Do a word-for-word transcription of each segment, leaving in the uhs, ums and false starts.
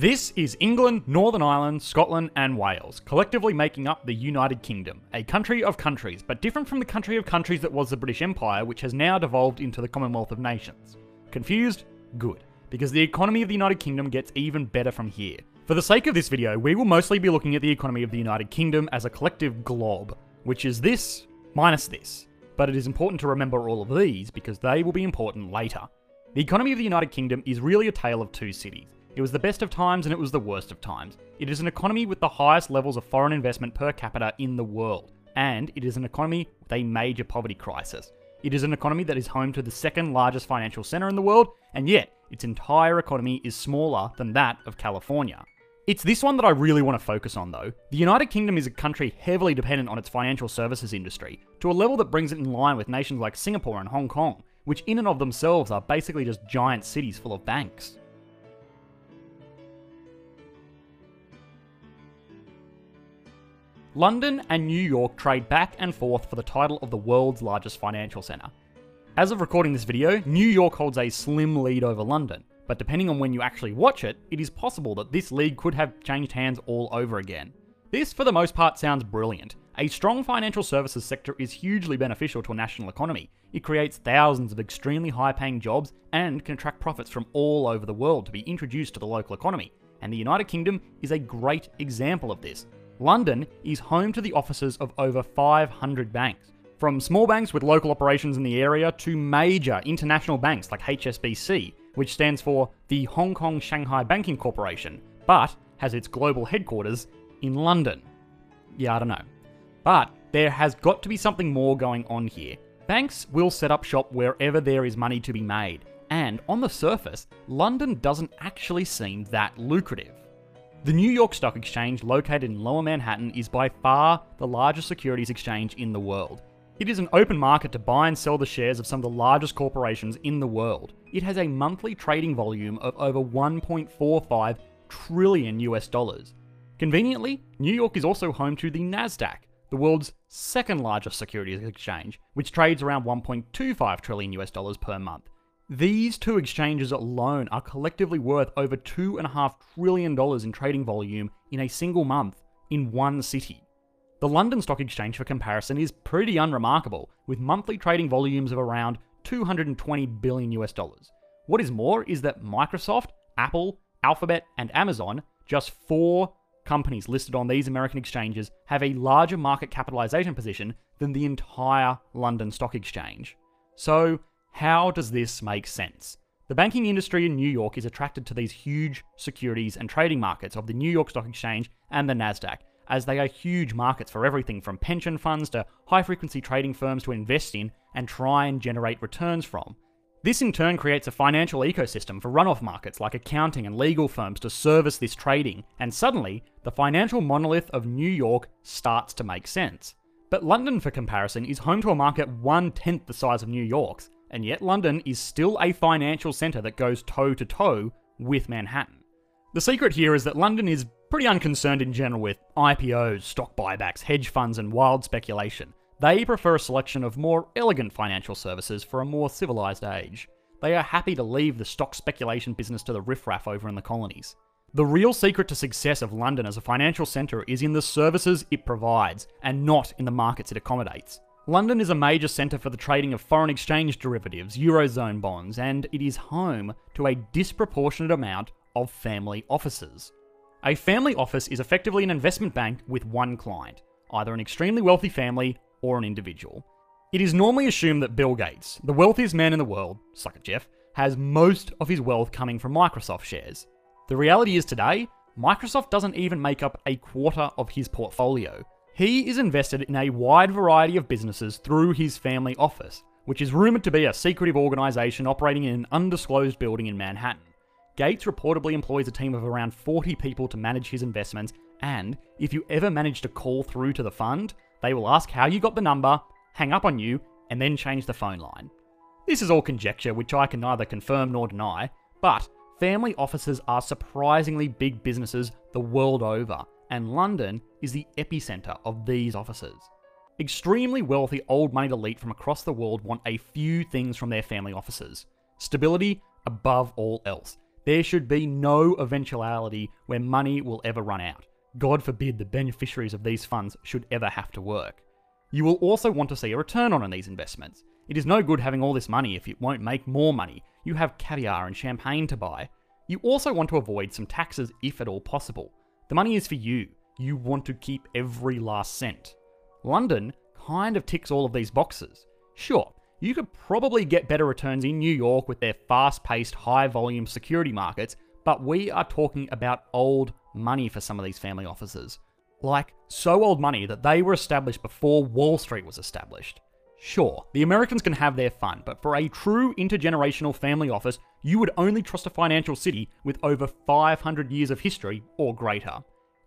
This is England, Northern Ireland, Scotland and Wales, collectively making up the United Kingdom, a country of countries, but different from the country of countries that was the British Empire, which has now devolved into the Commonwealth of Nations. Confused? Good, because the economy of the United Kingdom gets even better from here. For the sake of this video, we will mostly be looking at the economy of the United Kingdom as a collective glob, which is this minus this, but it is important to remember all of these because they will be important later. The economy of the United Kingdom is really a tale of two cities. It was the best of times and it was the worst of times. It is an economy with the highest levels of foreign investment per capita in the world, and it is an economy with a major poverty crisis. It is an economy that is home to the second largest financial centre in the world, and yet its entire economy is smaller than that of California. It's this one that I really want to focus on though. The United Kingdom is a country heavily dependent on its financial services industry, to a level that brings it in line with nations like Singapore and Hong Kong, which in and of themselves are basically just giant cities full of banks. London and New York trade back and forth for the title of the world's largest financial centre. As of recording this video, New York holds a slim lead over London, but depending on when you actually watch it, it is possible that this lead could have changed hands all over again. This, for the most part, sounds brilliant. A strong financial services sector is hugely beneficial to a national economy. It creates thousands of extremely high-paying jobs and can attract profits from all over the world to be introduced to the local economy, and the United Kingdom is a great example of this. London is home to the offices of over five hundred banks, from small banks with local operations in the area to major international banks like H S B C, which stands for the Hong Kong Shanghai Banking Corporation, but has its global headquarters in London. Yeah, I don't know. But there has got to be something more going on here. Banks will set up shop wherever there is money to be made, and on the surface, London doesn't actually seem that lucrative. The New York Stock Exchange, located in Lower Manhattan, is by far the largest securities exchange in the world. It is an open market to buy and sell the shares of some of the largest corporations in the world. It has a monthly trading volume of over one point four five trillion US dollars. Conveniently, New York is also home to the NASDAQ, the world's second largest securities exchange, which trades around one point two five trillion US dollars per month. These two exchanges alone are collectively worth over two point five trillion dollars in trading volume in a single month in one city. The London Stock Exchange, for comparison, is pretty unremarkable, with monthly trading volumes of around two hundred twenty billion US dollars. What is more is that Microsoft, Apple, Alphabet, and Amazon, just four companies listed on these American exchanges, have a larger market capitalization position than the entire London Stock Exchange. So, how does this make sense? The banking industry in New York is attracted to these huge securities and trading markets of the New York Stock Exchange and the NASDAQ, as they are huge markets for everything from pension funds to high-frequency trading firms to invest in and try and generate returns from. This in turn creates a financial ecosystem for runoff markets like accounting and legal firms to service this trading, and suddenly, the financial monolith of New York starts to make sense. But London, for comparison, is home to a market one-tenth the size of New York's, and yet London is still a financial centre that goes toe-to-toe with Manhattan. The secret here is that London is pretty unconcerned in general with I P Os, stock buybacks, hedge funds and wild speculation. They prefer a selection of more elegant financial services for a more civilised age. They are happy to leave the stock speculation business to the riffraff over in the colonies. The real secret to success of London as a financial centre is in the services it provides, and not in the markets it accommodates. London is a major centre for the trading of foreign exchange derivatives, Eurozone bonds, and it is home to a disproportionate amount of family offices. A family office is effectively an investment bank with one client, either an extremely wealthy family or an individual. It is normally assumed that Bill Gates, the wealthiest man in the world, suck it Jeff, has most of his wealth coming from Microsoft shares. The reality is today, Microsoft doesn't even make up a quarter of his portfolio. He is invested in a wide variety of businesses through his family office, which is rumoured to be a secretive organisation operating in an undisclosed building in Manhattan. Gates reportedly employs a team of around forty people to manage his investments, and if you ever manage to call through to the fund, they will ask how you got the number, hang up on you, and then change the phone line. This is all conjecture, which I can neither confirm nor deny, but family offices are surprisingly big businesses the world over, and London is the epicentre of these offices. Extremely wealthy old money elite from across the world want a few things from their family offices. Stability above all else. There should be no eventuality where money will ever run out. God forbid the beneficiaries of these funds should ever have to work. You will also want to see a return on these investments. It is no good having all this money if it won't make more money. You have caviar and champagne to buy. You also want to avoid some taxes if at all possible. The money is for you. You want to keep every last cent. London kind of ticks all of these boxes. Sure, you could probably get better returns in New York with their fast-paced, high-volume security markets, but we are talking about old money for some of these family offices. Like, so old money that they were established before Wall Street was established. Sure, the Americans can have their fun, but for a true intergenerational family office, you would only trust a financial city with over five hundred years of history or greater.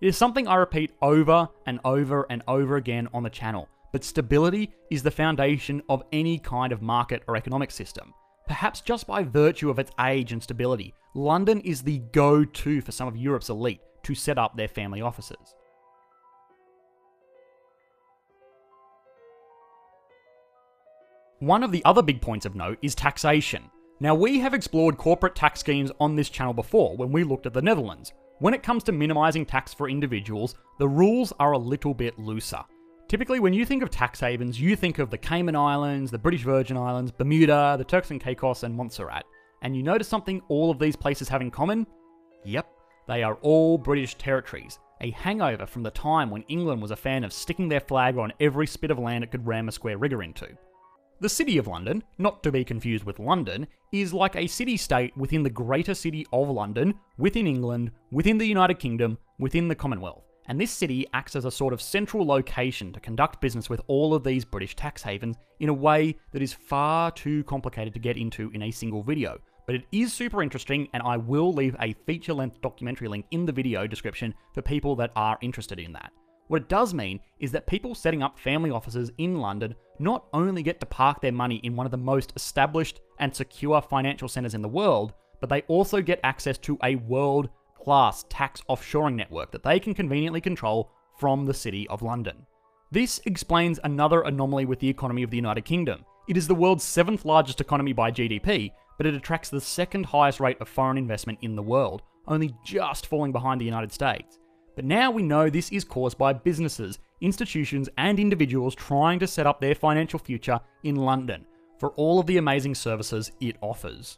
It is something I repeat over and over and over again on the channel, but stability is the foundation of any kind of market or economic system. Perhaps just by virtue of its age and stability, London is the go-to for some of Europe's elite to set up their family offices. One of the other big points of note is taxation. Now, we have explored corporate tax schemes on this channel before when we looked at the Netherlands. When it comes to minimizing tax for individuals, the rules are a little bit looser. Typically, when you think of tax havens, you think of the Cayman Islands, the British Virgin Islands, Bermuda, the Turks and Caicos, and Montserrat. And you notice something all of these places have in common? Yep, they are all British territories, a hangover from the time when England was a fan of sticking their flag on every spit of land it could ram a square rigger into. The City of London, not to be confused with London, is like a city-state within the greater city of London, within England, within the United Kingdom, within the Commonwealth, and this city acts as a sort of central location to conduct business with all of these British tax havens in a way that is far too complicated to get into in a single video, but it is super interesting, and I will leave a feature-length documentary link in the video description for people that are interested in that. What it does mean is that people setting up family offices in London not only get to park their money in one of the most established and secure financial centres in the world, but they also get access to a world-class tax offshoring network that they can conveniently control from the City of London. This explains another anomaly with the economy of the United Kingdom. It is the world's seventh largest economy by G D P, but it attracts the second highest rate of foreign investment in the world, only just falling behind the United States. But now we know this is caused by businesses, institutions, and individuals trying to set up their financial future in London for all of the amazing services it offers.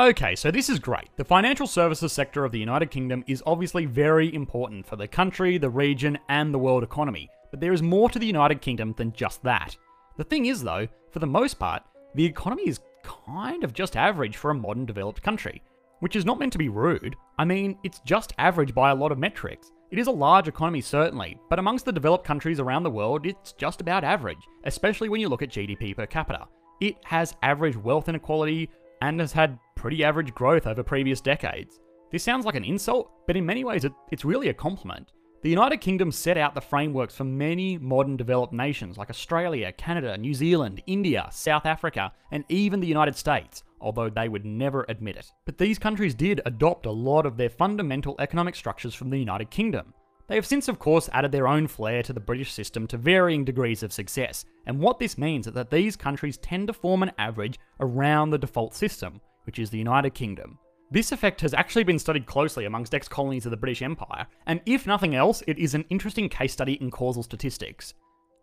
Okay, so this is great. The financial services sector of the United Kingdom is obviously very important for the country, the region, and the world economy, but there is more to the United Kingdom than just that. The thing is though, for the most part, the economy is kind of just average for a modern developed country. Which is not meant to be rude, I mean, it's just average by a lot of metrics. It is a large economy certainly, but amongst the developed countries around the world, it's just about average, especially when you look at G D P per capita. It has average wealth inequality and has had pretty average growth over previous decades. This sounds like an insult, but in many ways it, it's really a compliment. The United Kingdom set out the frameworks for many modern developed nations like Australia, Canada, New Zealand, India, South Africa, and even the United States, although they would never admit it. But these countries did adopt a lot of their fundamental economic structures from the United Kingdom. They have since, of course, added their own flair to the British system to varying degrees of success, and what this means is that these countries tend to form an average around the default system, which is the United Kingdom. This effect has actually been studied closely amongst ex-colonies of the British Empire, and if nothing else, it is an interesting case study in causal statistics.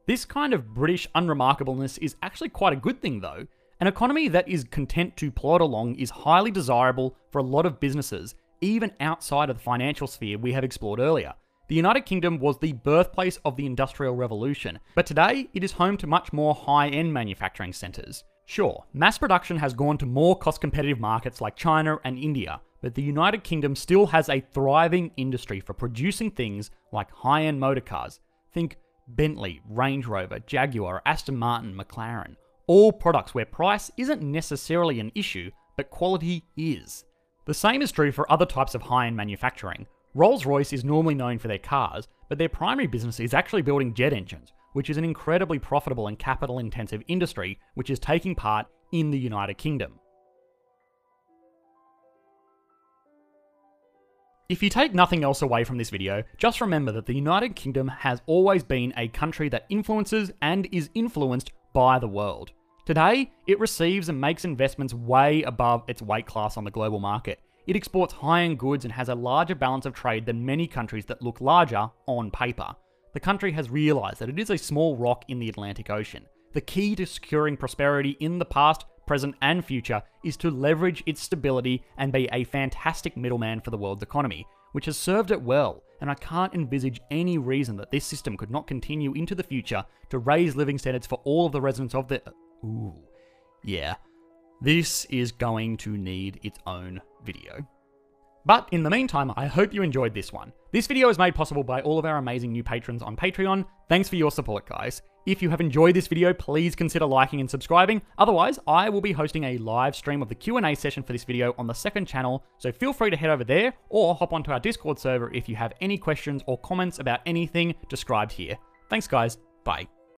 This kind of British unremarkableness is actually quite a good thing though. An economy that is content to plod along is highly desirable for a lot of businesses, even outside of the financial sphere we have explored earlier. The United Kingdom was the birthplace of the Industrial Revolution, but today it is home to much more high-end manufacturing centres. Sure, mass production has gone to more cost-competitive markets like China and India, but the United Kingdom still has a thriving industry for producing things like high-end motor cars. Think Bentley, Range Rover, Jaguar, Aston Martin, McLaren. All products where price isn't necessarily an issue, but quality is. The same is true for other types of high-end manufacturing. Rolls-Royce is normally known for their cars, but their primary business is actually building jet engines, which is an incredibly profitable and capital-intensive industry which is taking part in the United Kingdom. If you take nothing else away from this video, just remember that the United Kingdom has always been a country that influences and is influenced by the world. Today, it receives and makes investments way above its weight class on the global market. It exports high-end goods and has a larger balance of trade than many countries that look larger on paper. The country has realised that it is a small rock in the Atlantic Ocean. The key to securing prosperity in the past, present and future is to leverage its stability and be a fantastic middleman for the world's economy, which has served it well, and I can't envisage any reason that this system could not continue into the future to raise living standards for all of the residents of the... Ooh, yeah. This is going to need its own video. But in the meantime, I hope you enjoyed this one. This video is made possible by all of our amazing new patrons on Patreon. Thanks for your support, guys. If you have enjoyed this video, please consider liking and subscribing. Otherwise, I will be hosting a live stream of the Q and A session for this video on the second channel, so feel free to head over there or hop onto our Discord server if you have any questions or comments about anything described here. Thanks, guys. Bye.